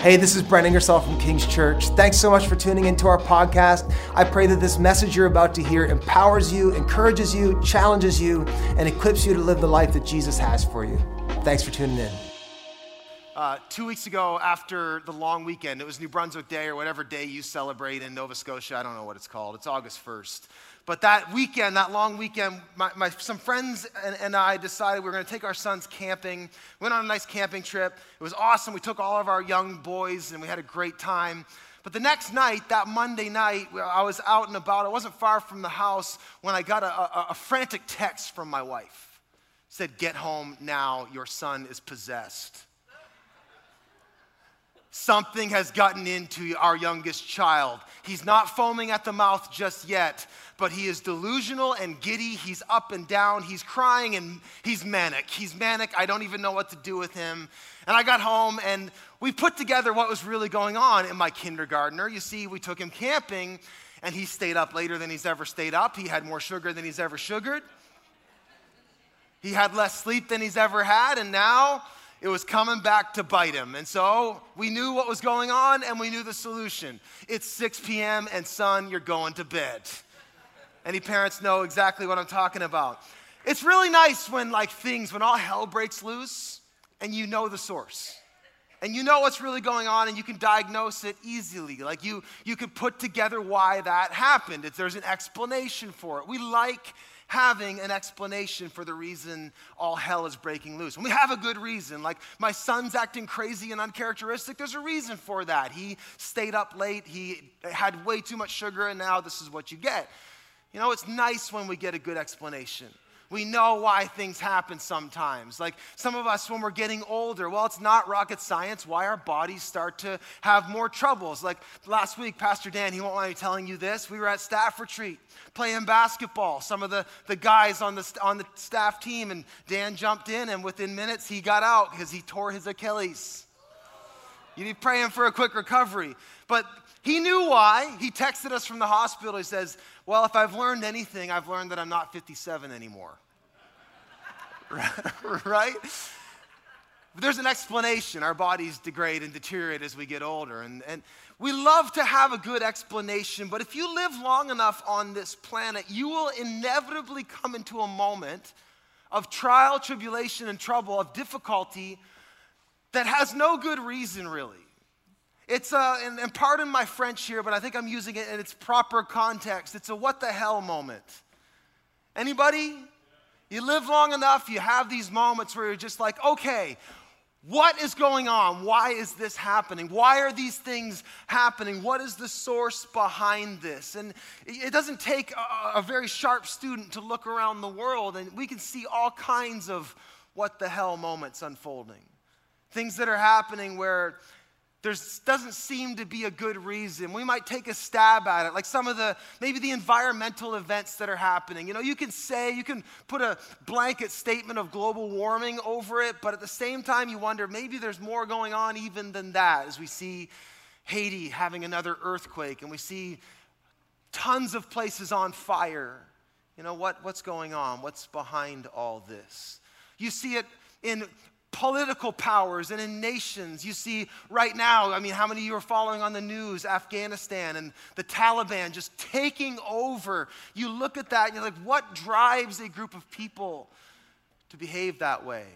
Hey, this is Brent Ingersoll from King's Church. Thanks so much for tuning into our podcast. I pray that this message you're about to hear empowers you, encourages you, challenges you, and equips you to live the life that Jesus has for you. Thanks for tuning in. 2 weeks ago, after the long weekend, it was New Brunswick Day or whatever day you celebrate in Nova Scotia. I don't know what it's called. It's August 1st. But that weekend, that long weekend, some friends and I decided we were going to take our sons camping. We went on a nice camping trip. It was awesome. We took all of our young boys, and we had a great time. But the next night, that Monday night, I was out and about. I wasn't far from the house when I got a frantic text from my wife. It said, "Get home now. Your son is possessed. Something has gotten into our youngest child. He's not foaming at the mouth just yet, but he is delusional and giddy. He's up and down. He's crying and he's manic. I don't even know what to do with him." And I got home and we put together what was really going on. And my kindergartner, you see, we took him camping and he stayed up later than he's ever stayed up. He had more sugar than he's ever sugared. He had less sleep than he's ever had. And now it was coming back to bite him. And so we knew what was going on and we knew the solution. It's 6 p.m. and son, you're going to bed. Any parents know exactly what I'm talking about. It's really nice when when all hell breaks loose and you know the source. And you know what's really going on and you can diagnose it easily. Like you could put together why that happened. There's an explanation for it. We like having an explanation for the reason all hell is breaking loose. And we have a good reason. Like my son's acting crazy and uncharacteristic. There's a reason for that. He stayed up late. He had way too much sugar and now this is what you get. You know, it's nice when we get a good explanation. We know why things happen sometimes. Like some of us when we're getting older, well, it's not rocket science why our bodies start to have more troubles. Like last week, Pastor Dan, he won't mind me telling you this. We were at staff retreat playing basketball. Some of the guys on the staff team, and Dan jumped in, and within minutes he got out because he tore his Achilles. You'd be praying for a quick recovery. But he knew why. He texted us from the hospital. He says, "Well, if I've learned anything, I've learned that I'm not 57 anymore." Right? But there's an explanation. Our bodies degrade and deteriorate as we get older. And we love to have a good explanation, but if you live long enough on this planet, you will inevitably come into a moment of trial, tribulation, and trouble, of difficulty that has no good reason, really. It's and pardon my French here, but I think I'm using it in its proper context. It's a what the hell moment. Anybody? You live long enough, you have these moments where you're just like, okay, what is going on? Why is this happening? Why are these things happening? What is the source behind this? And it doesn't take a very sharp student to look around the world, and we can see all kinds of what the hell moments unfolding. Things that are happening where there doesn't seem to be a good reason. We might take a stab at it, like some of the environmental events that are happening. You know, you can put a blanket statement of global warming over it, but at the same time you wonder, maybe there's more going on even than that. As we see Haiti having another earthquake, and we see tons of places on fire. You know, what's going on? What's behind all this? You see it in political powers and in nations. You see right now, I mean, how many of you are following on the news, Afghanistan and the Taliban just taking over. You look at that and you're like, what drives a group of people to behave that way?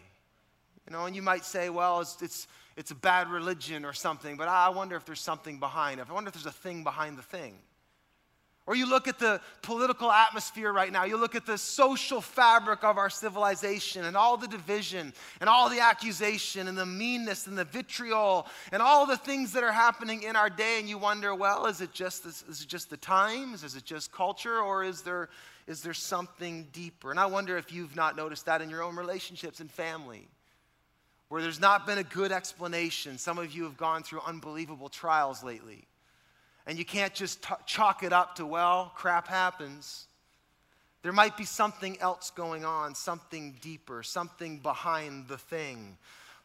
You know, and you might say, well, it's a bad religion or something, but I wonder if there's something behind it. I wonder if there's a thing behind the thing. Or you look at the political atmosphere right now, you look at the social fabric of our civilization and all the division and all the accusation and the meanness and the vitriol and all the things that are happening in our day, and you wonder, well, is it just the times? Is it just culture? Or is there something deeper? And I wonder if you've not noticed that in your own relationships and family, where there's not been a good explanation. Some of you have gone through unbelievable trials lately. And you can't just chalk it up to, well, crap happens. There might be something else going on, something deeper, something behind the thing.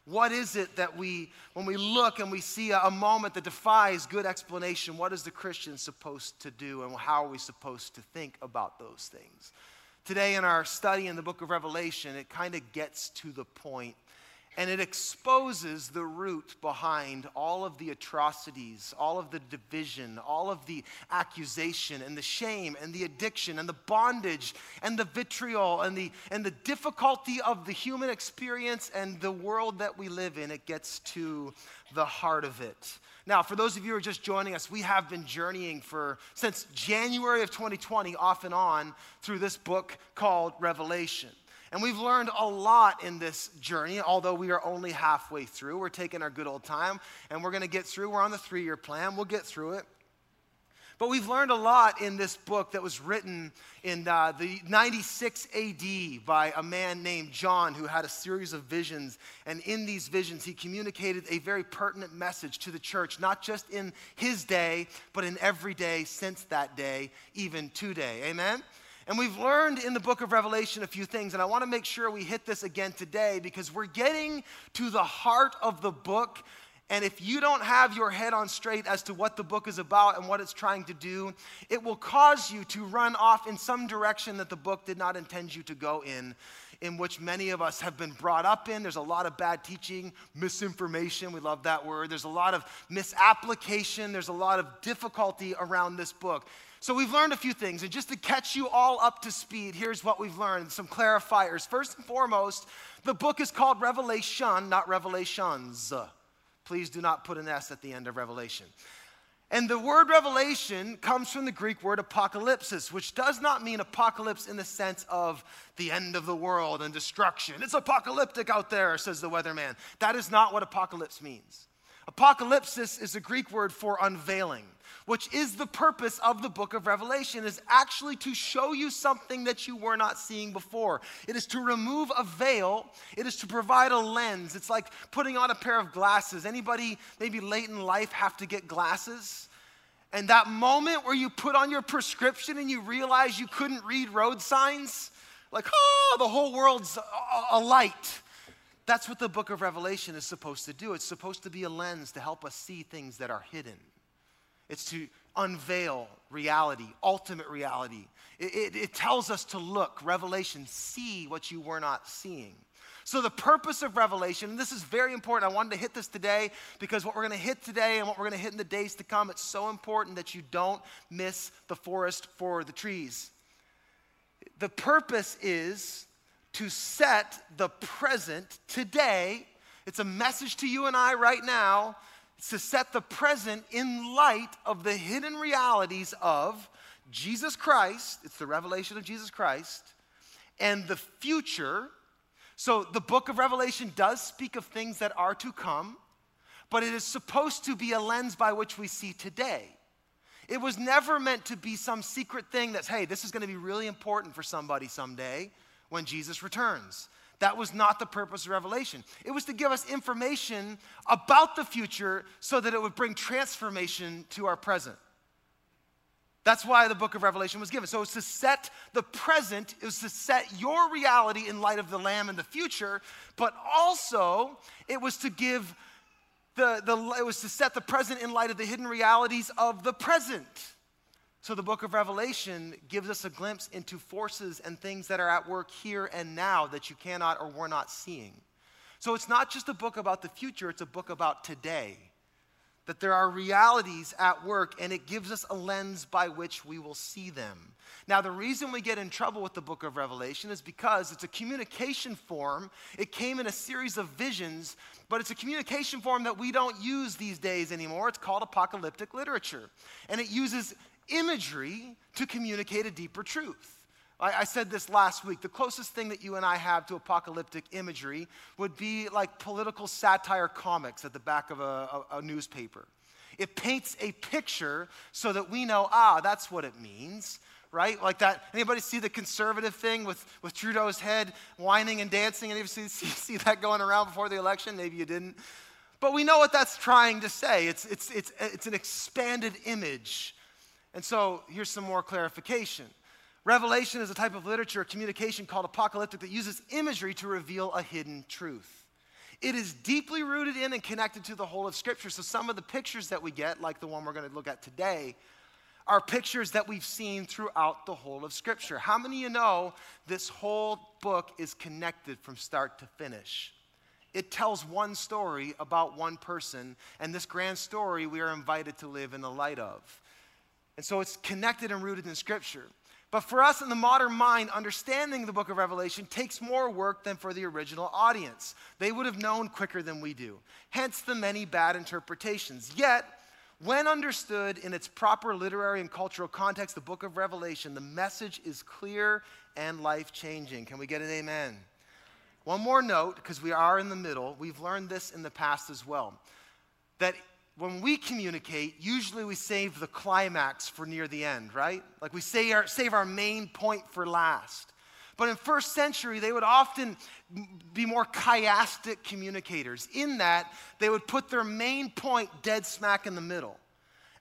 What is it that when we look and we see a moment that defies good explanation, what is the Christian supposed to do and how are we supposed to think about those things? Today in our study in the book of Revelation, it kind of gets to the point. And it exposes the root behind all of the atrocities, all of the division, all of the accusation and the shame and the addiction and the bondage and the vitriol and the difficulty of the human experience and the world that we live in. It gets to the heart of it. Now, for those of you who are just joining us, we have been journeying since January of 2020 off and on through this book called Revelation. And we've learned a lot in this journey, although we are only halfway through. We're taking our good old time, and we're going to get through. We're on the 3-year plan. We'll get through it. But we've learned a lot in this book that was written in the 96 AD by a man named John, who had a series of visions. And in these visions, he communicated a very pertinent message to the church, not just in his day, but in every day since that day, even today. Amen? And we've learned in the book of Revelation a few things, and I want to make sure we hit this again today because we're getting to the heart of the book. And if you don't have your head on straight as to what the book is about and what it's trying to do, it will cause you to run off in some direction that the book did not intend you to go in which many of us have been brought up in. There's a lot of bad teaching, misinformation, we love that word. There's a lot of misapplication. There's a lot of difficulty around this book. So we've learned a few things, and just to catch you all up to speed, here's what we've learned, some clarifiers. First and foremost, the book is called Revelation, not Revelations. Please do not put an S at the end of Revelation. And the word revelation comes from the Greek word apocalypsis, which does not mean apocalypse in the sense of the end of the world and destruction. It's apocalyptic out there, says the weatherman. That is not what apocalypse means. Apocalypsis is a Greek word for unveiling, which is the purpose of the book of Revelation, is actually to show you something that you were not seeing before. It is to remove a veil. It is to provide a lens. It's like putting on a pair of glasses. Anybody maybe late in life have to get glasses? And that moment where you put on your prescription and you realize you couldn't read road signs, like, oh, the whole world's alight. That's what the book of Revelation is supposed to do. It's supposed to be a lens to help us see things that are hidden. It's to unveil reality, ultimate reality. It tells us to look. Revelation, see what you were not seeing. So the purpose of Revelation, and this is very important. I wanted to hit this today because what we're going to hit today and what we're going to hit in the days to come, it's so important that you don't miss the forest for the trees. The purpose is to set the present today. It's a message to you and I right now. It's to set the present in light of the hidden realities of Jesus Christ. It's the revelation of Jesus Christ and the future. So the book of Revelation does speak of things that are to come, but it is supposed to be a lens by which we see today. It was never meant to be some secret thing that's, hey, this is going to be really important for somebody someday when Jesus returns. That was not the purpose of Revelation. It was to give us information about the future so that it would bring transformation to our present. That's why the book of Revelation was given. So it's to set the present, it was to set your reality in light of the Lamb and the future, but also it was to give it was to set the present in light of the hidden realities of the present. So the book of Revelation gives us a glimpse into forces and things that are at work here and now that you cannot or we're not seeing. So it's not just a book about the future, it's a book about today. That there are realities at work, and it gives us a lens by which we will see them. Now, the reason we get in trouble with the book of Revelation is because it's a communication form. It came in a series of visions, but it's a communication form that we don't use these days anymore. It's called apocalyptic literature, and it uses imagery to communicate a deeper truth. I said this last week. The closest thing that you and I have to apocalyptic imagery would be like political satire comics at the back of a newspaper. It paints a picture so that we know, that's what it means, right? Like that. Anybody see the conservative thing with Trudeau's head whining and dancing? Anybody see that going around before the election? Maybe you didn't. But we know what that's trying to say. It's an expanded image. And so here's some more clarification. Revelation is a type of literature or communication called apocalyptic that uses imagery to reveal a hidden truth. It is deeply rooted in and connected to the whole of Scripture. So some of the pictures that we get, like the one we're going to look at today, are pictures that we've seen throughout the whole of Scripture. How many of you know this whole book is connected from start to finish? It tells one story about one person, and this grand story we are invited to live in the light of. And so it's connected and rooted in Scripture. But for us in the modern mind, understanding the book of Revelation takes more work than for the original audience. They would have known quicker than we do, hence the many bad interpretations. Yet, when understood in its proper literary and cultural context, the book of Revelation, the message is clear and life-changing. Can we get an amen? One more note, because we are in the middle. We've learned this in the past as well, that when we communicate, usually we save the climax for near the end, right? Like we save our main point for last. But in first century, they would often be more chiastic communicators in that they would put their main point dead smack in the middle.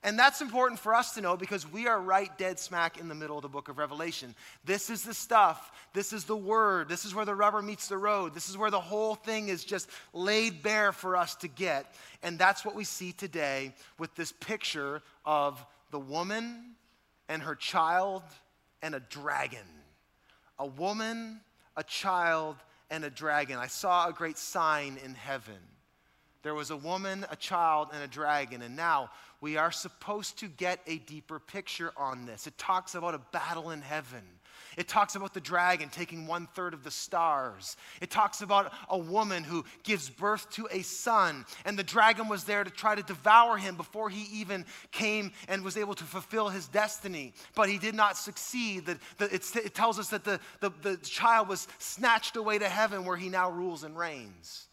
And that's important for us to know because we are right dead smack in the middle of the book of Revelation. This is the stuff. This is the word. This is where the rubber meets the road. This is where the whole thing is just laid bare for us to get. And that's what we see today with this picture of the woman and her child and a dragon. A woman, a child, and a dragon. I saw a great sign in heaven. There was a woman, a child, and a dragon. And now we are supposed to get a deeper picture on this. It talks about a battle in heaven. It talks about the dragon taking 1/3 of the stars. It talks about a woman who gives birth to a son, and the dragon was there to try to devour him before he even came and was able to fulfill his destiny. But he did not succeed. It tells us that the child was snatched away to heaven where he now rules and reigns.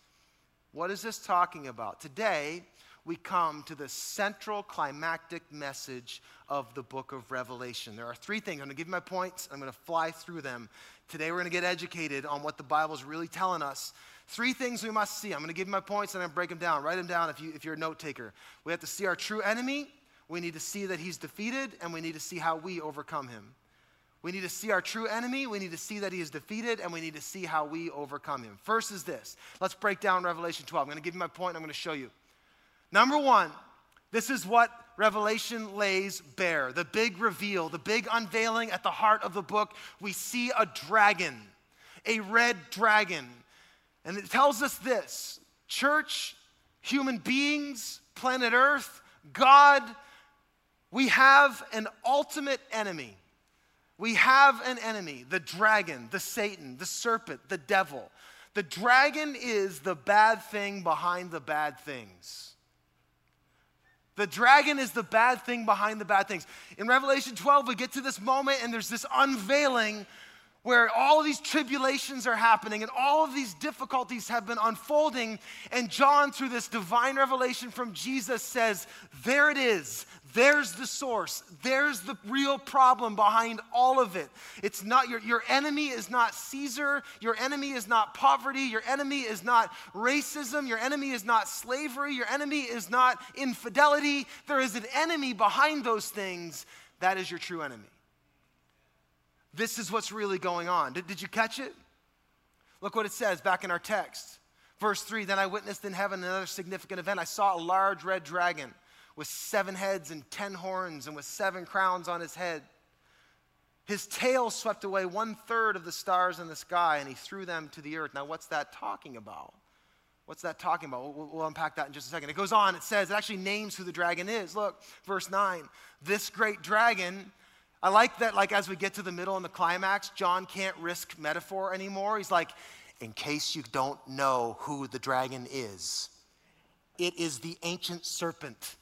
What is this talking about? Today, we come to the central climactic message of the book of Revelation. There are three things. I'm going to give you my points. I'm going to fly through them. Today we're going to get educated on what the Bible's really telling us. Three things we must see. I'm going to give you my points and I'm going to break them down. Write them down if you're a note taker. We have to see our true enemy. We need to see that he's defeated, and we need to see how we overcome him. We need to see our true enemy. We need to see that he is defeated, and we need to see how we overcome him. First is this. Let's break down Revelation 12. I'm going to give you my point and I'm going to show you. Number one, this is what Revelation lays bare, the big reveal, the big unveiling at the heart of the book. We see a dragon, a red dragon. And it tells us this: church, human beings, planet Earth, God, we have an ultimate enemy. We have an enemy, the dragon, the Satan, the serpent, the devil. The dragon is the bad thing behind the bad things. The dragon is the bad thing behind the bad things. In Revelation 12, we get to this moment and there's this unveiling where all of these tribulations are happening and all of these difficulties have been unfolding. And John, through this divine revelation from Jesus, says, there it is. There's the source. There's the real problem behind all of it. It's not your enemy is not Caesar. Your enemy is not poverty. Your enemy is not racism. Your enemy is not slavery. Your enemy is not infidelity. There is an enemy behind those things. That is your true enemy. This is what's really going on. Did you catch it? Look what it says back in our text. Verse 3, then I witnessed in heaven another significant event. I saw a large red dragon with 7 heads and 10 horns and with 7 crowns on his head. His tail swept away 1/3 of the stars in the sky, and he threw them to the earth. Now, what's that talking about? What's that talking about? We'll unpack that in just a second. It goes on. It says, it actually names who the dragon is. Look, verse 9, this great dragon... I like that, like, as we get to the middle and the climax, John can't risk metaphor anymore. He's like, in case you don't know who the dragon is, it is the ancient serpent.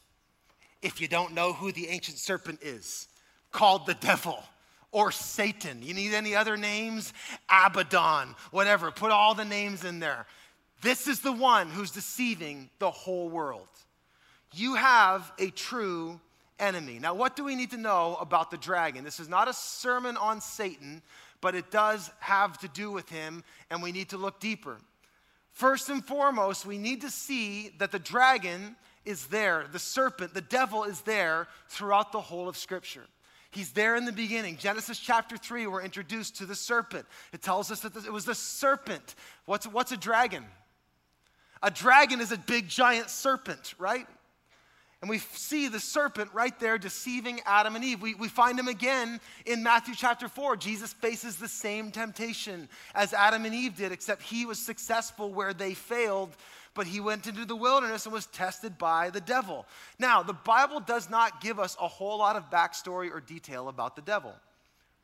If you don't know who the ancient serpent is, called the devil or Satan. You need any other names? Abaddon, whatever. Put all the names in there. This is the one who's deceiving the whole world. You have a true enemy. Now, what do we need to know about the dragon? This is not a sermon on Satan, but it does have to do with him, and we need to look deeper. First and foremost, we need to see that the dragon is there, the serpent, the devil is there throughout the whole of Scripture. He's there in the beginning. Genesis chapter 3, we're introduced to the serpent. It tells us that it was the serpent. What's a dragon? A dragon is a big giant serpent, right? And we see the serpent right there deceiving Adam and Eve. We find him again in Matthew chapter 4. Jesus faces the same temptation as Adam and Eve did, except he was successful where they failed, but he went into the wilderness and was tested by the devil. Now, the Bible does not give us a whole lot of backstory or detail about the devil.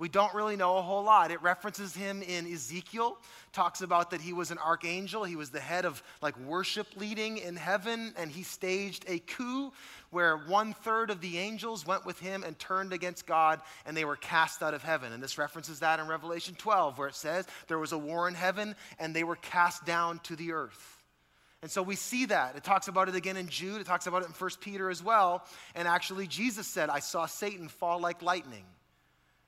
We don't really know a whole lot. It references him in Ezekiel, talks about that he was an archangel. He was the head of worship leading in heaven, and he staged a coup where 1/3 of the angels went with him and turned against God, and they were cast out of heaven. And this references that in Revelation 12, where it says there was a war in heaven, and they were cast down to the earth. And so we see that. It talks about it again in Jude. It talks about it in 1 Peter as well. And actually Jesus said, I saw Satan fall like lightning.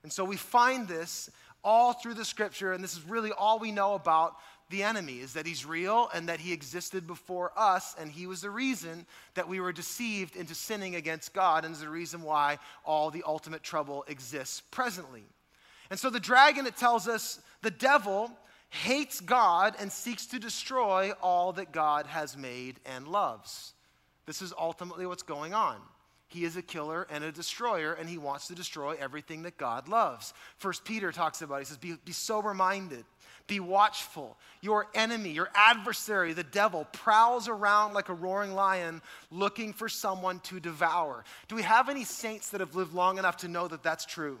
And so we find this all through the scripture, and this is really all we know about the enemy, is that he's real and that he existed before us, and he was the reason that we were deceived into sinning against God, and is the reason why all the ultimate trouble exists presently. And so the dragon, it tells us, the devil hates God and seeks to destroy all that God has made and loves. This is ultimately what's going on. He is a killer and a destroyer, and he wants to destroy everything that God loves. First Peter talks about it. He says, be sober-minded, be watchful. Your enemy, your adversary, the devil, prowls around like a roaring lion looking for someone to devour. Do we have any saints that have lived long enough to know that that's true?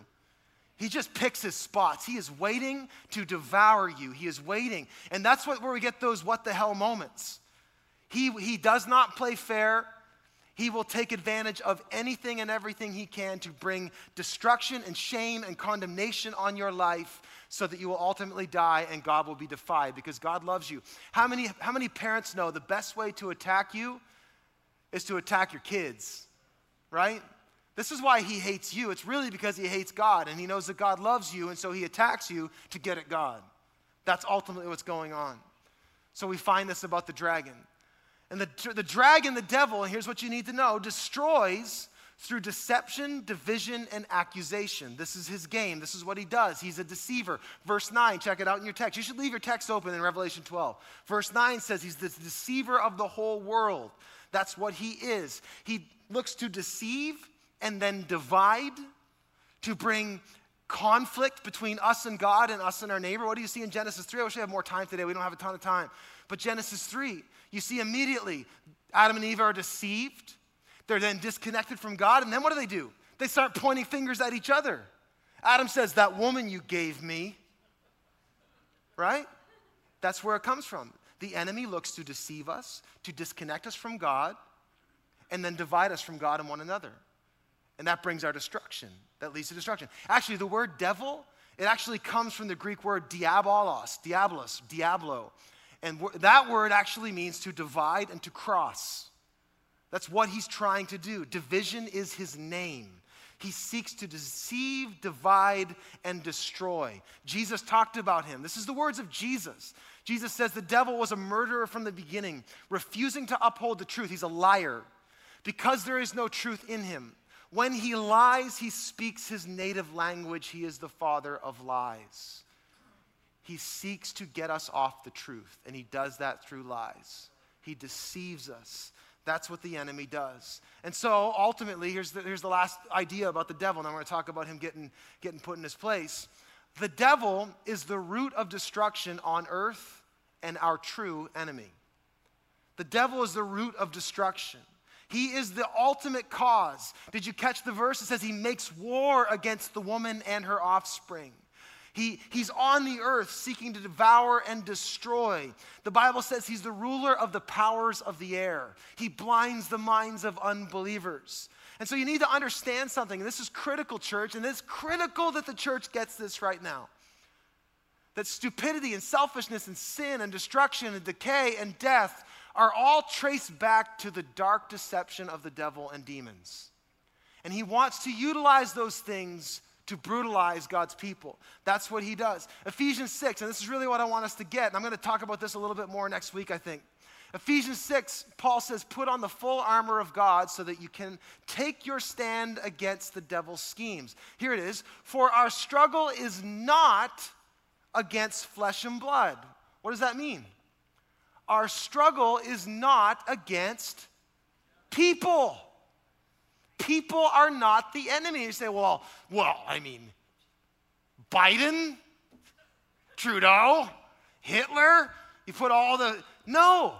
He just picks his spots. He is waiting to devour you. He is waiting. And that's where we get those what the hell moments. He does not play fair. He will take advantage of anything and everything he can to bring destruction and shame and condemnation on your life so that you will ultimately die and God will be defied because God loves you. How many parents know the best way to attack you is to attack your kids, right? This is why he hates you. It's really because he hates God, and he knows that God loves you, and so he attacks you to get at God. That's ultimately what's going on. So we find this about the dragon. And the dragon, the devil, and here's what you need to know, destroys through deception, division, and accusation. This is his game. This is what he does. He's a deceiver. Verse 9, check it out in your text. You should leave your text open in Revelation 12. Verse 9 says he's the deceiver of the whole world. That's what he is. He looks to deceive and then divide, to bring conflict between us and God and us and our neighbor. What do you see in Genesis 3? I wish we had more time today. We don't have a ton of time. But Genesis 3, you see immediately Adam and Eve are deceived. They're then disconnected from God. And then what do? They start pointing fingers at each other. Adam says, that woman you gave me, right? That's where it comes from. The enemy looks to deceive us, to disconnect us from God, and then divide us from God and one another. And that brings our destruction. That leads to destruction. Actually, the word devil, it actually comes from the Greek word diabolos, diablo. And that word actually means to divide and to cross. That's what he's trying to do. Division is his name. He seeks to deceive, divide, and destroy. Jesus talked about him. This is the words of Jesus. Jesus says the devil was a murderer from the beginning, refusing to uphold the truth. He's a liar because there is no truth in him. When he lies, he speaks his native language. He is the father of lies. He seeks to get us off the truth, and he does that through lies. He deceives us. That's what the enemy does. And so, ultimately, here's the last idea about the devil, and I'm going to talk about him getting put in his place. The devil is the root of destruction on earth and our true enemy. The devil is the root of destruction. He is the ultimate cause. Did you catch the verse? It says he makes war against the woman and her offspring. He's on the earth seeking to devour and destroy. The Bible says he's the ruler of the powers of the air. He blinds the minds of unbelievers. And so you need to understand something. And this is critical, church, and it's critical that the church gets this right now. That stupidity and selfishness and sin and destruction and decay and death are all traced back to the dark deception of the devil and demons. And he wants to utilize those things to brutalize God's people. That's what he does. Ephesians 6, and this is really what I want us to get, and I'm going to talk about this a little bit more next week, I think. Ephesians 6, Paul says, put on the full armor of God so that you can take your stand against the devil's schemes. Here it is. For our struggle is not against flesh and blood. What does that mean? Our struggle is not against people. People are not the enemy. You say, well, I mean, Biden, Trudeau, Hitler, you put all the, no.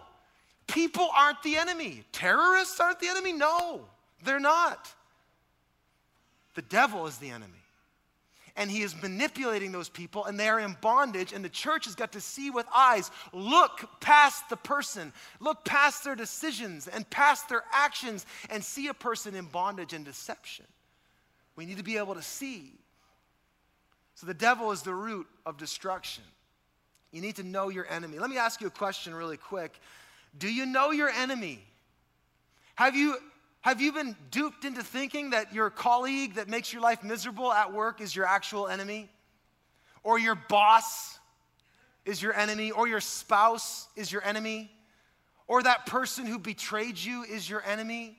People aren't the enemy. Terrorists aren't the enemy. No, they're not. The devil is the enemy. And he is manipulating those people, and they are in bondage, and the church has got to see with eyes. Look past the person. Look past their decisions and past their actions and see a person in bondage and deception. We need to be able to see. So the devil is the root of destruction. You need to know your enemy. Let me ask you a question really quick. Do you know your enemy? Have you been duped into thinking that your colleague that makes your life miserable at work is your actual enemy? Or your boss is your enemy? Or your spouse is your enemy? Or that person who betrayed you is your enemy?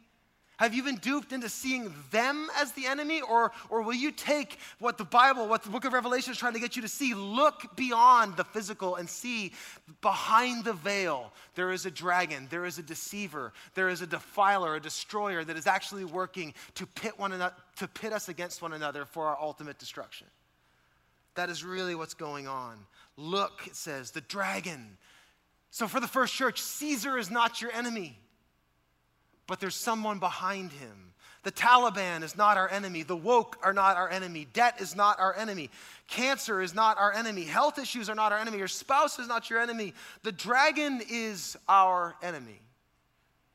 Have you been duped into seeing them as the enemy? Or will you take what the Bible, what the book of Revelation is trying to get you to see? Look beyond the physical and see behind the veil. There is a dragon. There is a deceiver. There is a defiler, a destroyer that is actually working to pit us against one another for our ultimate destruction. That is really what's going on. Look, it says, the dragon. So for the first church, Caesar is not your enemy. But there's someone behind him. The Taliban is not our enemy. The woke are not our enemy. Debt is not our enemy. Cancer is not our enemy. Health issues are not our enemy. Your spouse is not your enemy. The dragon is our enemy,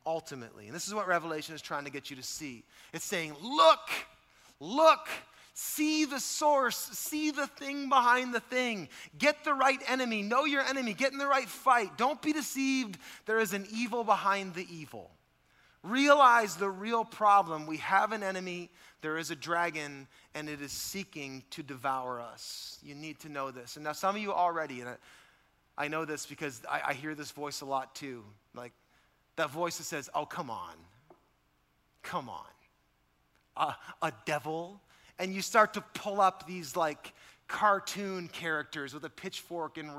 ultimately. And this is what Revelation is trying to get you to see. It's saying, look, see the source, see the thing behind the thing. Get the right enemy, know your enemy, get in the right fight. Don't be deceived. There is an evil behind the evil. Realize the real problem. We have an enemy, there is a dragon, and it is seeking to devour us. You need to know this. And now some of you already, and I know this because I hear this voice a lot too. Like that voice that says, oh, come on, a devil. And you start to pull up these like cartoon characters with a pitchfork and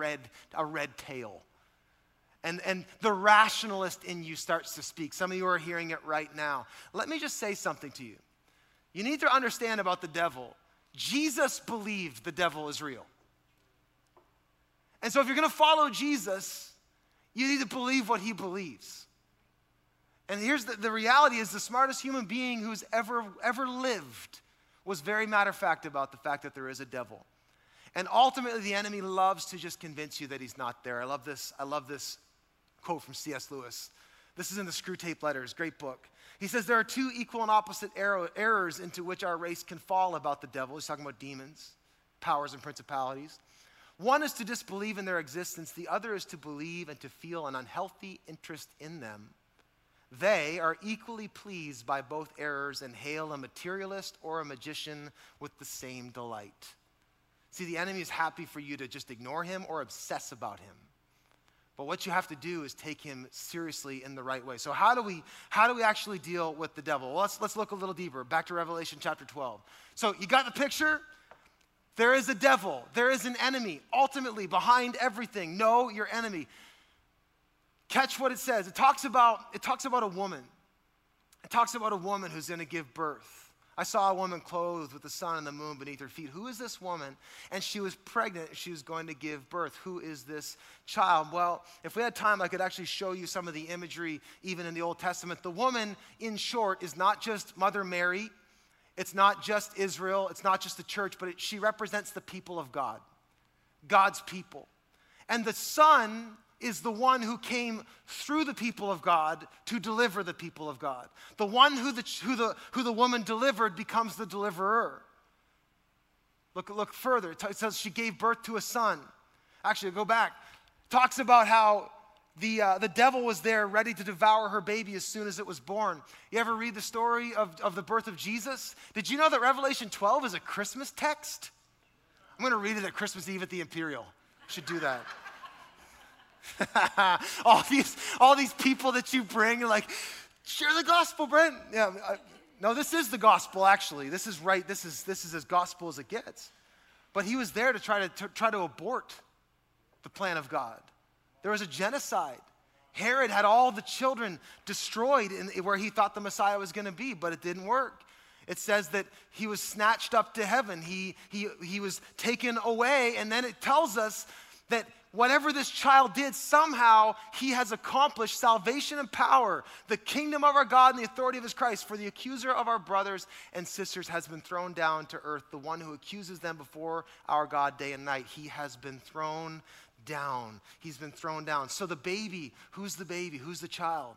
a red tail. And the rationalist in you starts to speak. Some of you are hearing it right now. Let me just say something to you. You need to understand about the devil. Jesus believed the devil is real. And so if you're going to follow Jesus, you need to believe what he believes. And here's the reality is the smartest human being who's ever lived was very matter of fact about the fact that there is a devil. And ultimately, the enemy loves to just convince you that he's not there. I love this quote from C.S. Lewis. This is in the Screwtape Letters, great book. He says, there are two equal and opposite errors into which our race can fall about the devil. He's talking about demons, powers, and principalities. One is to disbelieve in their existence. The other is to believe and to feel an unhealthy interest in them. They are equally pleased by both errors and hail a materialist or a magician with the same delight. See, the enemy is happy for you to just ignore him or obsess about him. But what you have to do is take him seriously in the right way. So how do we actually deal with the devil? Well, let's look a little deeper. Back to Revelation chapter 12. So you got the picture? There is a devil. There is an enemy. Ultimately, behind everything, know your enemy. Catch what it says. It talks about a woman. It talks about a woman who's going to give birth. I saw a woman clothed with the sun and the moon beneath her feet. Who is this woman? And she was pregnant. She was going to give birth. Who is this child? Well, if we had time, I could actually show you some of the imagery even in the Old Testament. The woman, in short, is not just Mother Mary. It's not just Israel. It's not just the church, but she represents the people of God, God's people. And the son is the one who came through the people of God to deliver the people of God. The one who the woman delivered becomes the deliverer. Look further. It says she gave birth to a son. Actually, go back. It talks about how the devil was there ready to devour her baby as soon as it was born. You ever read the story of the birth of Jesus? Did you know that Revelation 12 is a Christmas text? I'm going to read it at Christmas Eve at the Imperial. Should do that. all these people that you bring, you're like, share the gospel, Brent. Yeah, no, this is the gospel, actually. This is right. This is as gospel as it gets. But he was there to try to abort the plan of God. There was a genocide. Herod had all the children destroyed where he thought the Messiah was going to be, but it didn't work. It says that he was snatched up to heaven. He was taken away, and then it tells us that whatever this child did, somehow he has accomplished salvation and power, the kingdom of our God and the authority of his Christ. For the accuser of our brothers and sisters has been thrown down to earth, the one who accuses them before our God day and night. He has been thrown down. He's been thrown down. So the baby, who's the baby? Who's the child?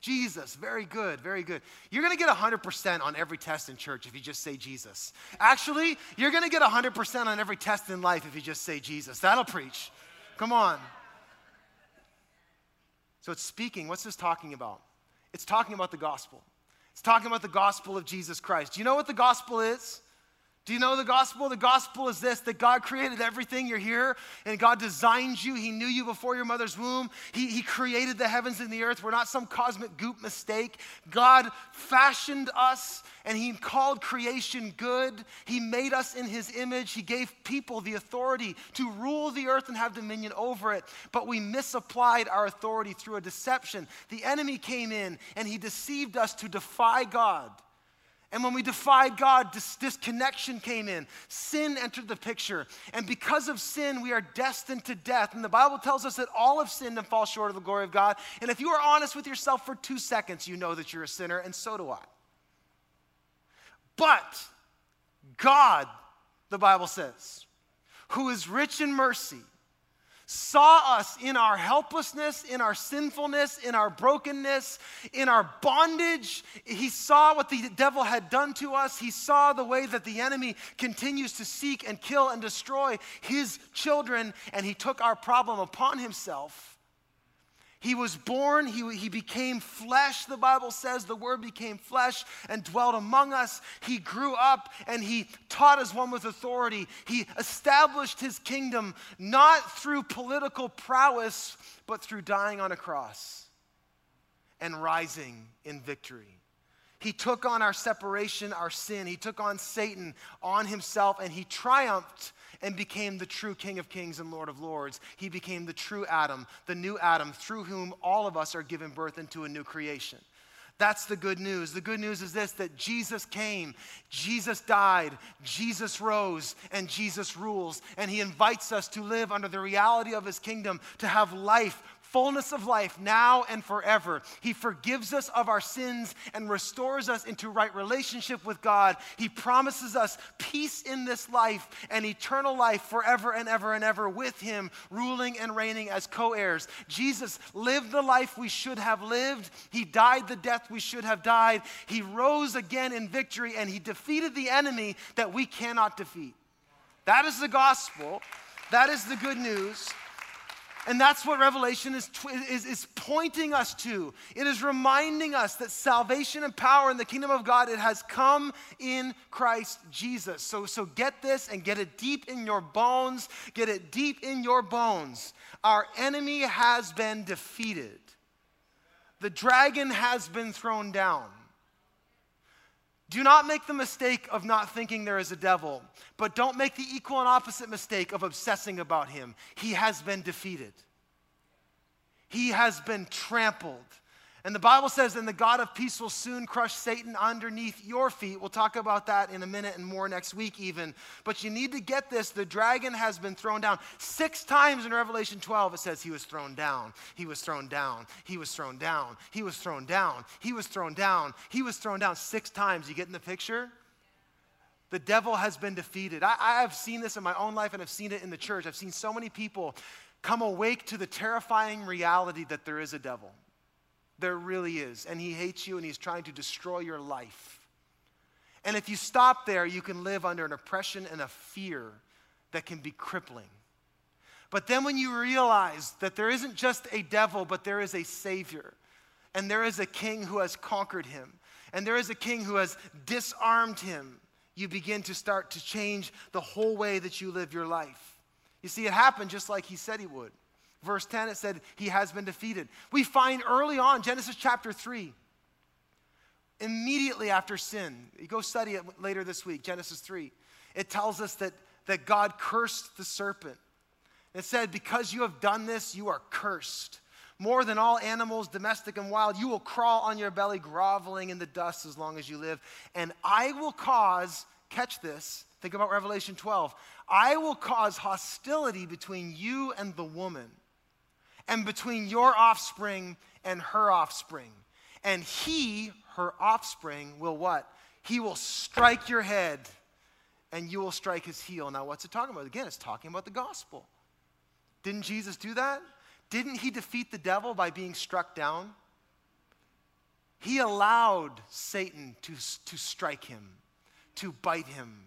Jesus. Very good, very good. You're going to get 100% on every test in church if you just say Jesus. Actually, you're going to get 100% on every test in life if you just say Jesus. That'll preach. Come on. So it's speaking. What's this talking about? It's talking about the gospel. It's talking about the gospel of Jesus Christ. Do you know what the gospel is? Do you know the gospel? The gospel is this, that God created everything. You're here, and God designed you. He knew you before your mother's womb. He created the heavens and the earth. We're not some cosmic goop mistake. God fashioned us, and he called creation good. He made us in his image. He gave people the authority to rule the earth and have dominion over it, but we misapplied our authority through a deception. The enemy came in, and he deceived us to defy God. And when we defied God, disconnection came in. Sin entered the picture. And because of sin, we are destined to death. And the Bible tells us that all have sinned and fall short of the glory of God. And if you are honest with yourself for 2 seconds, you know that you're a sinner, and so do I. But God, the Bible says, who is rich in mercy, saw us in our helplessness, in our sinfulness, in our brokenness, in our bondage. He saw what the devil had done to us. He saw the way that the enemy continues to seek and kill and destroy his children, and he took our problem upon himself. He was born, he became flesh, the Bible says. The word became flesh and dwelt among us. He grew up and he taught as one with authority. He established his kingdom not through political prowess, but through dying on a cross and rising in victory. He took on our separation, our sin. He took on Satan on himself, and he triumphed and became the true King of Kings and Lord of Lords. He became the true Adam, the new Adam, through whom all of us are given birth into a new creation. That's the good news. The good news is this, that Jesus came, Jesus died, Jesus rose, and Jesus rules. And he invites us to live under the reality of his kingdom, to have life, fullness of life, now and forever. He forgives us of our sins and restores us into right relationship with God. He promises us peace in this life and eternal life forever and ever with him, ruling and reigning as co-heirs. Jesus lived the life we should have lived. He died the death we should have died. He rose again in victory, and he defeated the enemy that we cannot defeat. That is the gospel. That is the good news. And that's what Revelation is pointing us to. It is reminding us that salvation and power in the kingdom of God, it has come in Christ Jesus. So get this and get it deep in your bones. Get it deep in your bones. Our enemy has been defeated. The dragon has been thrown down. Do not make the mistake of not thinking there is a devil, but don't make the equal and opposite mistake of obsessing about him. He has been defeated. He has been trampled. And the Bible says, and the God of peace will soon crush Satan underneath your feet. We'll talk about that in a minute and more next week even. But you need to get this. The dragon has been thrown down. 6 times in Revelation 12 it says he was thrown down. He was thrown down. He was thrown down. He was thrown down. He was thrown down. He was thrown down 6 times. You getting the picture? The devil has been defeated. I have seen this in my own life, and I've seen it in the church. I've seen so many people come awake to the terrifying reality that there is a devil. There really is, and he hates you, and he's trying to destroy your life. And if you stop there, you can live under an oppression and a fear that can be crippling. But then when you realize that there isn't just a devil, but there is a Savior, and there is a King who has conquered him, and there is a King who has disarmed him, you begin to start to change the whole way that you live your life. You see, it happened just like he said he would. Verse 10, it said, he has been defeated. We find early on, Genesis chapter 3, immediately after sin. You go study it later this week, Genesis 3. It tells us that God cursed the serpent. It said, because you have done this, you are cursed. More than all animals, domestic and wild, you will crawl on your belly, groveling in the dust as long as you live. And I will cause, catch this, think about Revelation 12. I will cause hostility between you and the woman, and between your offspring and her offspring. And he, her offspring, will what? He will strike your head, and you will strike his heel. Now, what's it talking about? Again, it's talking about the gospel. Didn't Jesus do that? Didn't he defeat the devil by being struck down? He allowed Satan to strike him, to bite him.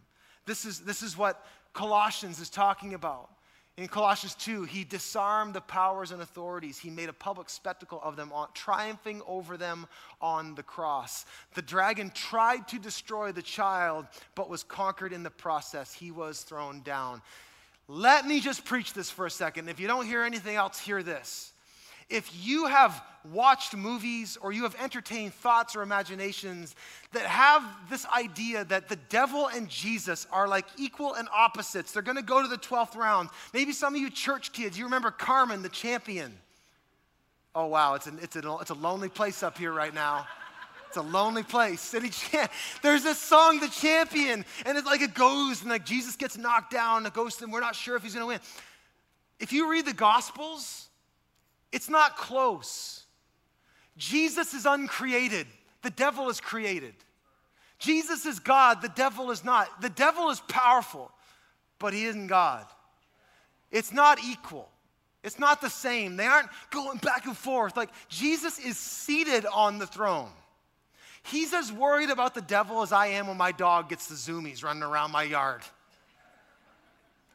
This is what Colossians is talking about. In Colossians 2, he disarmed the powers and authorities. He made a public spectacle of them, triumphing over them on the cross. The dragon tried to destroy the child, but was conquered in the process. He was thrown down. Let me just preach this for a second. If you don't hear anything else, hear this. If you have watched movies or you have entertained thoughts or imaginations that have this idea that the devil and Jesus are like equal and opposites, they're going to go to the 12th round. Maybe some of you church kids, you remember Carmen, the champion. Oh, wow, it's a lonely place up here right now. It's a lonely place. There's this song, The Champion, and it's like it goes, and like Jesus gets knocked down, and it goes, and we're not sure if he's going to win. If you read the Gospels, it's not close. Jesus is uncreated. The devil is created. Jesus is God. The devil is not. The devil is powerful, but he isn't God. It's not equal. It's not the same. They aren't going back and forth. Like, Jesus is seated on the throne. He's as worried about the devil as I am when my dog gets the zoomies running around my yard.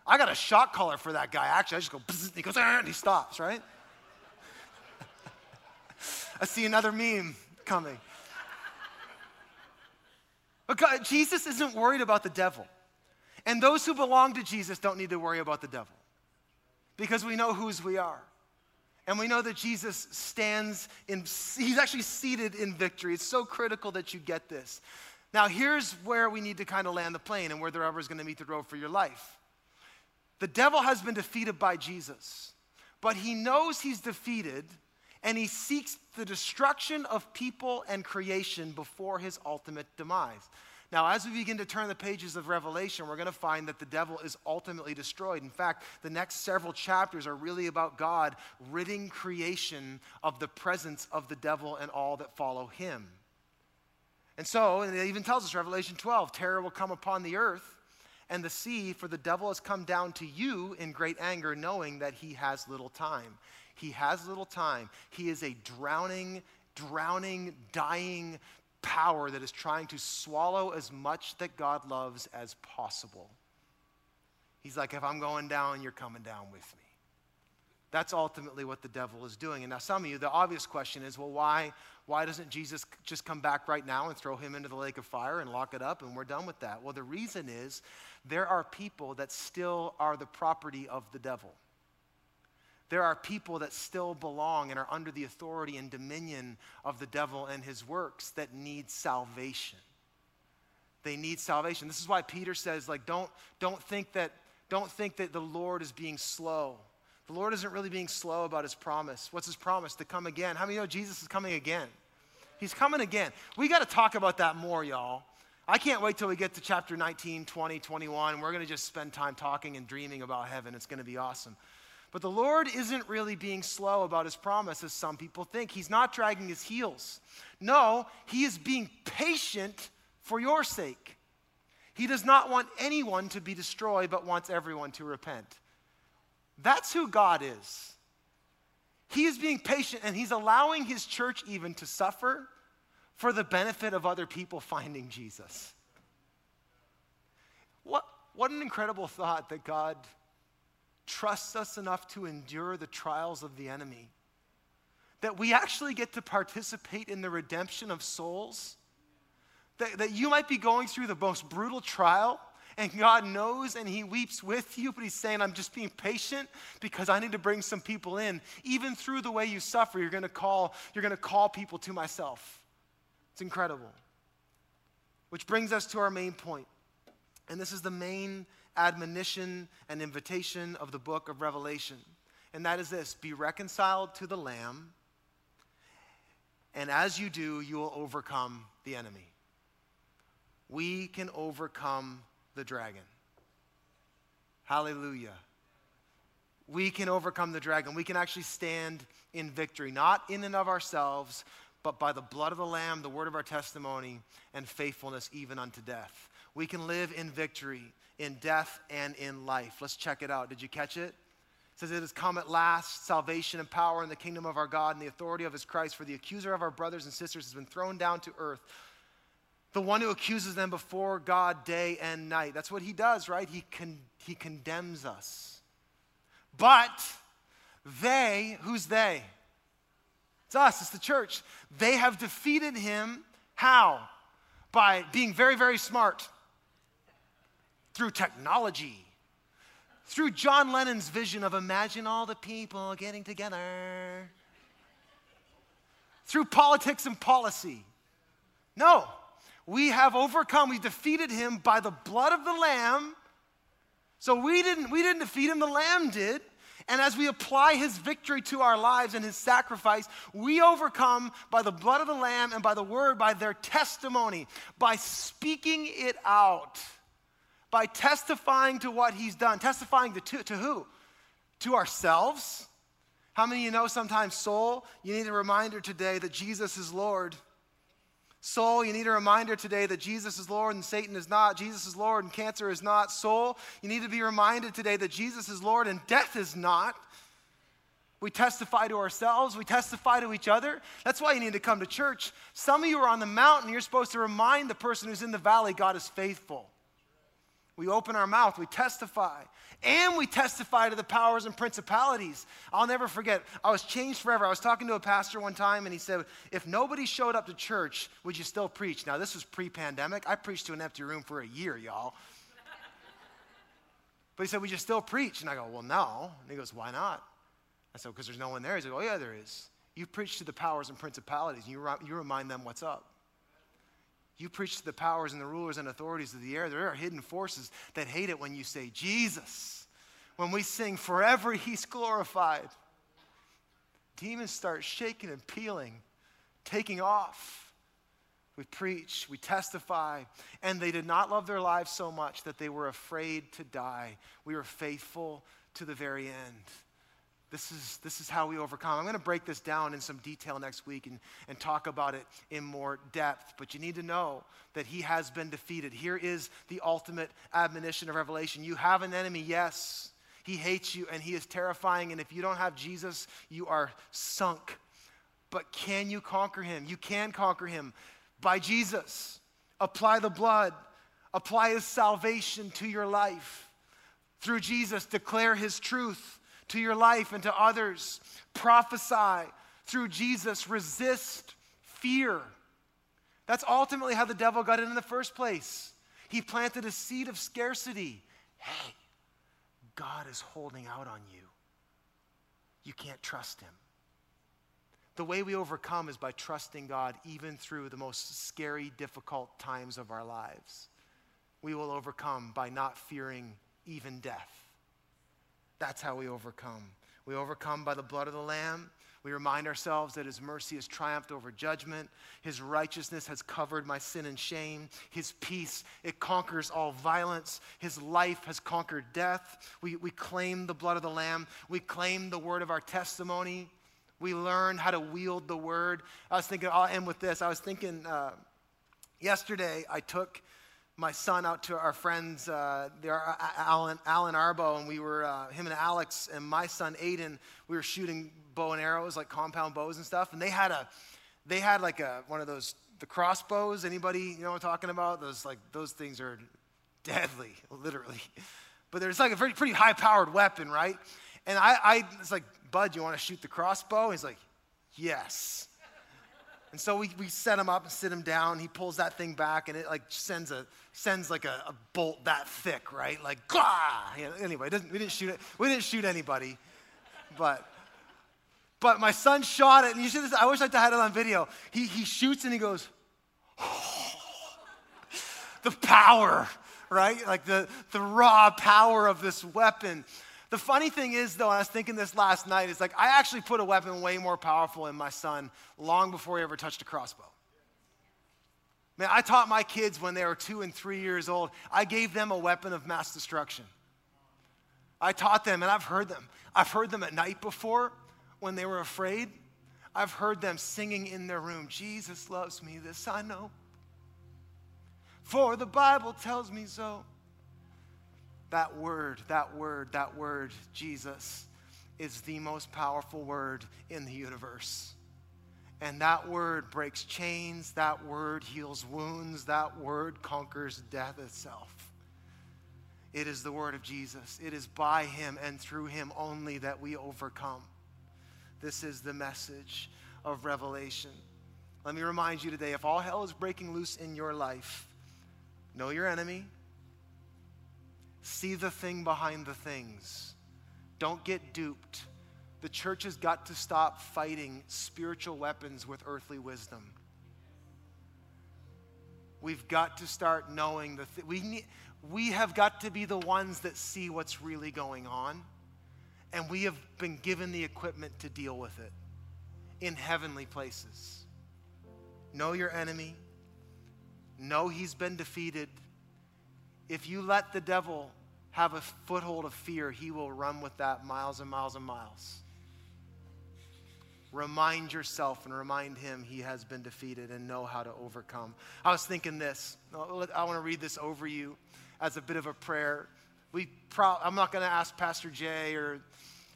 I got a shock collar for that guy. Actually, I just go, bzz, and he goes, and he stops, right? I see another meme coming. But God, Jesus isn't worried about the devil. And those who belong to Jesus don't need to worry about the devil, because we know whose we are. And we know that Jesus he's actually seated in victory. It's so critical that you get this. Now, here's where we need to kind of land the plane and where the rubber is going to meet the road for your life. The devil has been defeated by Jesus, but he knows he's defeated, and he seeks the destruction of people and creation before his ultimate demise. Now, as we begin to turn the pages of Revelation, we're going to find that the devil is ultimately destroyed. In fact, the next several chapters are really about God ridding creation of the presence of the devil and all that follow him. And so, and it even tells us, Revelation 12, terror will come upon the earth and the sea, for the devil has come down to you in great anger, knowing that he has little time. He has little time. He is a drowning, dying power that is trying to swallow as much that God loves as possible. He's like, if I'm going down, you're coming down with me. That's ultimately what the devil is doing. And now some of you, the obvious question is, well, why doesn't Jesus just come back right now and throw him into the lake of fire and lock it up and we're done with that? Well, the reason is there are people that still are the property of the devil. There are people that still belong and are under the authority and dominion of the devil and his works that need salvation. They need salvation. This is why Peter says, like, don't think that the Lord is being slow. The Lord isn't really being slow about his promise. What's his promise? To come again. How many know Jesus is coming again? He's coming again. We got to talk about that more, y'all. I can't wait till we get to chapter 19, 20, 21. We're going to just spend time talking and dreaming about heaven. It's going to be awesome. But the Lord isn't really being slow about his promise, as some people think. He's not dragging his heels. No, he is being patient for your sake. He does not want anyone to be destroyed, but wants everyone to repent. That's who God is. He is being patient, and he's allowing his church even to suffer for the benefit of other people finding Jesus. What an incredible thought that God trusts us enough to endure the trials of the enemy, that we actually get to participate in the redemption of souls, that you might be going through the most brutal trial, and God knows and he weeps with you, but he's saying, I'm just being patient because I need to bring some people in. Even through the way you suffer, you're going to call people to myself. It's incredible. Which brings us to our main point. And this is the main admonition and invitation of the book of Revelation. and that is this: be reconciled to the Lamb, and as you do, you will overcome the enemy. We can overcome the dragon. Hallelujah. We can overcome the dragon. We can actually stand in victory, not in and of ourselves, but by the blood of the Lamb, the word of our testimony, and faithfulness even unto death. We can live in victory, in death and in life. Let's check it out. Did you catch it? It says, it has come at last, salvation and power in the kingdom of our God and the authority of his Christ, for the accuser of our brothers and sisters has been thrown down to earth, the one who accuses them before God day and night. That's what he does, right? He condemns us. But they, who's they? It's us, it's the church. They have defeated him, how? By being very, very smart, through technology, through John Lennon's vision of imagine all the people getting together, through politics and policy. No, we have overcome, we defeated him by the blood of the Lamb. So we didn't defeat him, the Lamb did. And as we apply his victory to our lives and his sacrifice, we overcome by the blood of the Lamb and by the word, by their testimony, by speaking it out, by testifying to what he's done. Testifying to who? To ourselves. How many of you know sometimes, soul, you need a reminder today that Jesus is Lord? Soul, you need a reminder today that Jesus is Lord and Satan is not. Jesus is Lord and cancer is not. Soul, you need to be reminded today that Jesus is Lord and death is not. We testify to ourselves. We testify to each other. That's why you need to come to church. Some of you are on the mountain. You're supposed to remind the person who's in the valley, God is faithful. We open our mouth. We testify. And we testify to the powers and principalities. I'll never forget. I was changed forever. I was talking to a pastor one time, and he said, if nobody showed up to church, would you still preach? Now, this was pre-pandemic. I preached to an empty room for a year, y'all. But he said, would you still preach? And I go, well, no. And he goes, why not? I said, because there's no one there. He's like, oh, yeah, there is. You preach to the powers and principalities, and you remind them what's up. You preach to the powers and the rulers and authorities of the air. There are hidden forces that hate it when you say Jesus. When we sing forever he's glorified, demons start shaking and peeling, taking off. We preach, we testify, and they did not love their lives so much that they were afraid to die. We were faithful to the very end. This is how we overcome. I'm going to break this down in some detail next week and talk about it in more depth. But you need to know that he has been defeated. Here is the ultimate admonition of Revelation. You have an enemy, yes. He hates you and he is terrifying. And if you don't have Jesus, you are sunk. But can you conquer him? You can conquer him by Jesus. Apply the blood. Apply his salvation to your life. Through Jesus, declare his truth to your life and to others. Prophesy through Jesus. Resist fear. That's ultimately how the devil got in the first place. He planted a seed of scarcity. Hey, God is holding out on you. You can't trust him. The way we overcome is by trusting God even through the most scary, difficult times of our lives. We will overcome by not fearing even death. That's how we overcome. We overcome by the blood of the Lamb. We remind ourselves that his mercy has triumphed over judgment. His righteousness has covered my sin and shame. His peace, it conquers all violence. His life has conquered death. We claim the blood of the Lamb. We claim the word of our testimony. We learn how to wield the word. I was thinking, I'll end with this. I was thinking yesterday I took my son out to our friends, Alan Arbo, and we were, him and Alex and my son Aiden, we were shooting bow and arrows, like compound bows and stuff, and they had one of those, the crossbows, anybody, you know what I'm talking about? Those things are deadly, literally. But there's like a pretty high-powered weapon, right? And I was like, bud, you want to shoot the crossbow? He's like, yes. And so we set him up and sit him down. He pulls that thing back, and it like sends a bolt that thick, right? Like, gah! You know, anyway, we didn't shoot it. We didn't shoot anybody, but my son shot it. And you see this? I wish I had it on video. He shoots and he goes, oh, the power, right? Like the raw power of this weapon. The funny thing is, though, and I was thinking this last night, is like I actually put a weapon way more powerful in my son long before he ever touched a crossbow. Man, I taught my kids when they were 2 and 3 years old, I gave them a weapon of mass destruction. I taught them, and I've heard them. I've heard them at night before when they were afraid. I've heard them singing in their room, Jesus loves me, this I know, for the Bible tells me so. That word, that word, that word, Jesus, is the most powerful word in the universe. And that word breaks chains, that word heals wounds, that word conquers death itself. It is the word of Jesus. It is by him and through him only that we overcome. This is the message of Revelation. Let me remind you today, if all hell is breaking loose in your life, know your enemy. See the thing behind the things. Don't get duped. The church has got to stop fighting spiritual weapons with earthly wisdom. We've got to start knowing we have got to be the ones that see what's really going on, and we have been given the equipment to deal with it in heavenly places. Know your enemy. Know he's been defeated. If you let the devil have a foothold of fear, he will run with that miles and miles and miles. Remind yourself and remind him he has been defeated, and know how to overcome. I was thinking this. I want to read this over you as a bit of a prayer. I'm not going to ask Pastor Jay or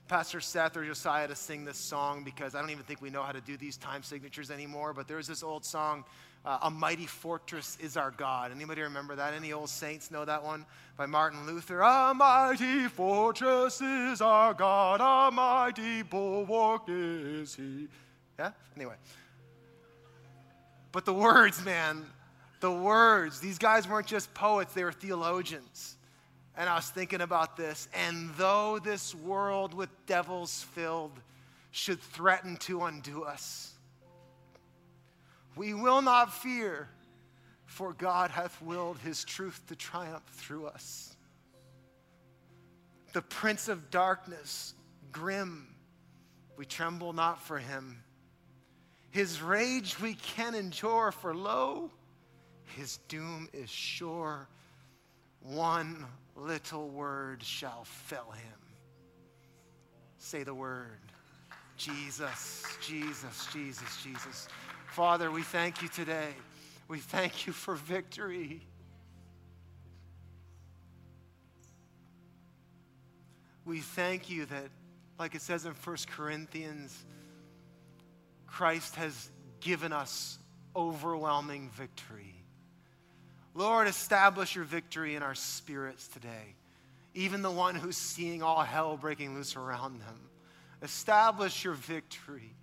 Pastor Seth or Josiah to sing this song because I don't even think we know how to do these time signatures anymore, but there's this old song, A Mighty Fortress Is Our God. Anybody remember that? Any old saints know that one? By Martin Luther. A mighty fortress is our God. A mighty bulwark is he. Yeah? Anyway. But the words, man. The words. These guys weren't just poets. They were theologians. And I was thinking about this. And though this world with devils filled should threaten to undo us, we will not fear, for God hath willed his truth to triumph through us. The prince of darkness, grim, we tremble not for him. His rage we can endure, for lo, his doom is sure. One little word shall fell him. Say the word. Jesus, Jesus, Jesus, Jesus. Father, we thank you today. We thank you for victory. We thank you that, like it says in 1 Corinthians, Christ has given us overwhelming victory. Lord, establish your victory in our spirits today, even the one who's seeing all hell breaking loose around them. Establish your victory.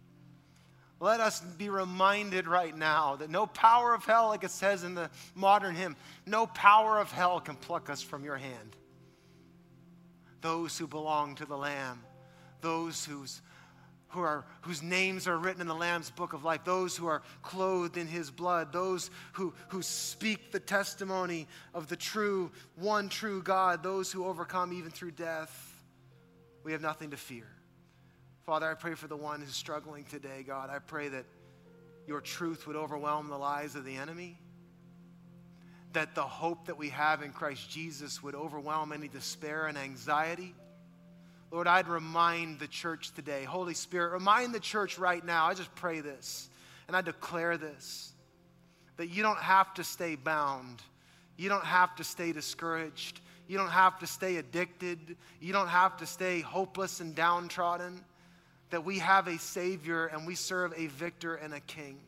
Let us be reminded right now that no power of hell, like it says in the modern hymn, no power of hell can pluck us from your hand. Those who belong to the Lamb, those whose names are written in the Lamb's book of life, those who are clothed in his blood, those who speak the testimony of the one true God, those who overcome even through death, we have nothing to fear. Father, I pray for the one who's struggling today, God. I pray that your truth would overwhelm the lies of the enemy, that the hope that we have in Christ Jesus would overwhelm any despair and anxiety. Lord, I'd remind the church today. Holy Spirit, remind the church right now. I just pray this, and I declare this, that you don't have to stay bound. You don't have to stay discouraged. You don't have to stay addicted. You don't have to stay hopeless and downtrodden. That we have a Savior and we serve a victor and a King.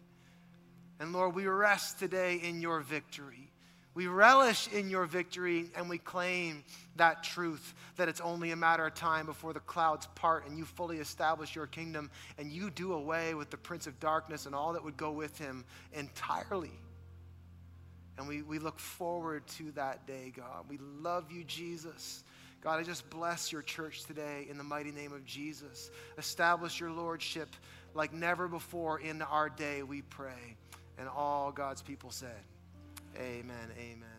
And Lord, we rest today in your victory. We relish in your victory, and we claim that truth, that it's only a matter of time before the clouds part and you fully establish your kingdom and you do away with the prince of darkness and all that would go with him entirely. And we look forward to that day, God. We love you, Jesus. God, I just bless your church today in the mighty name of Jesus. Establish your lordship like never before in our day, we pray. And all God's people said, amen, amen.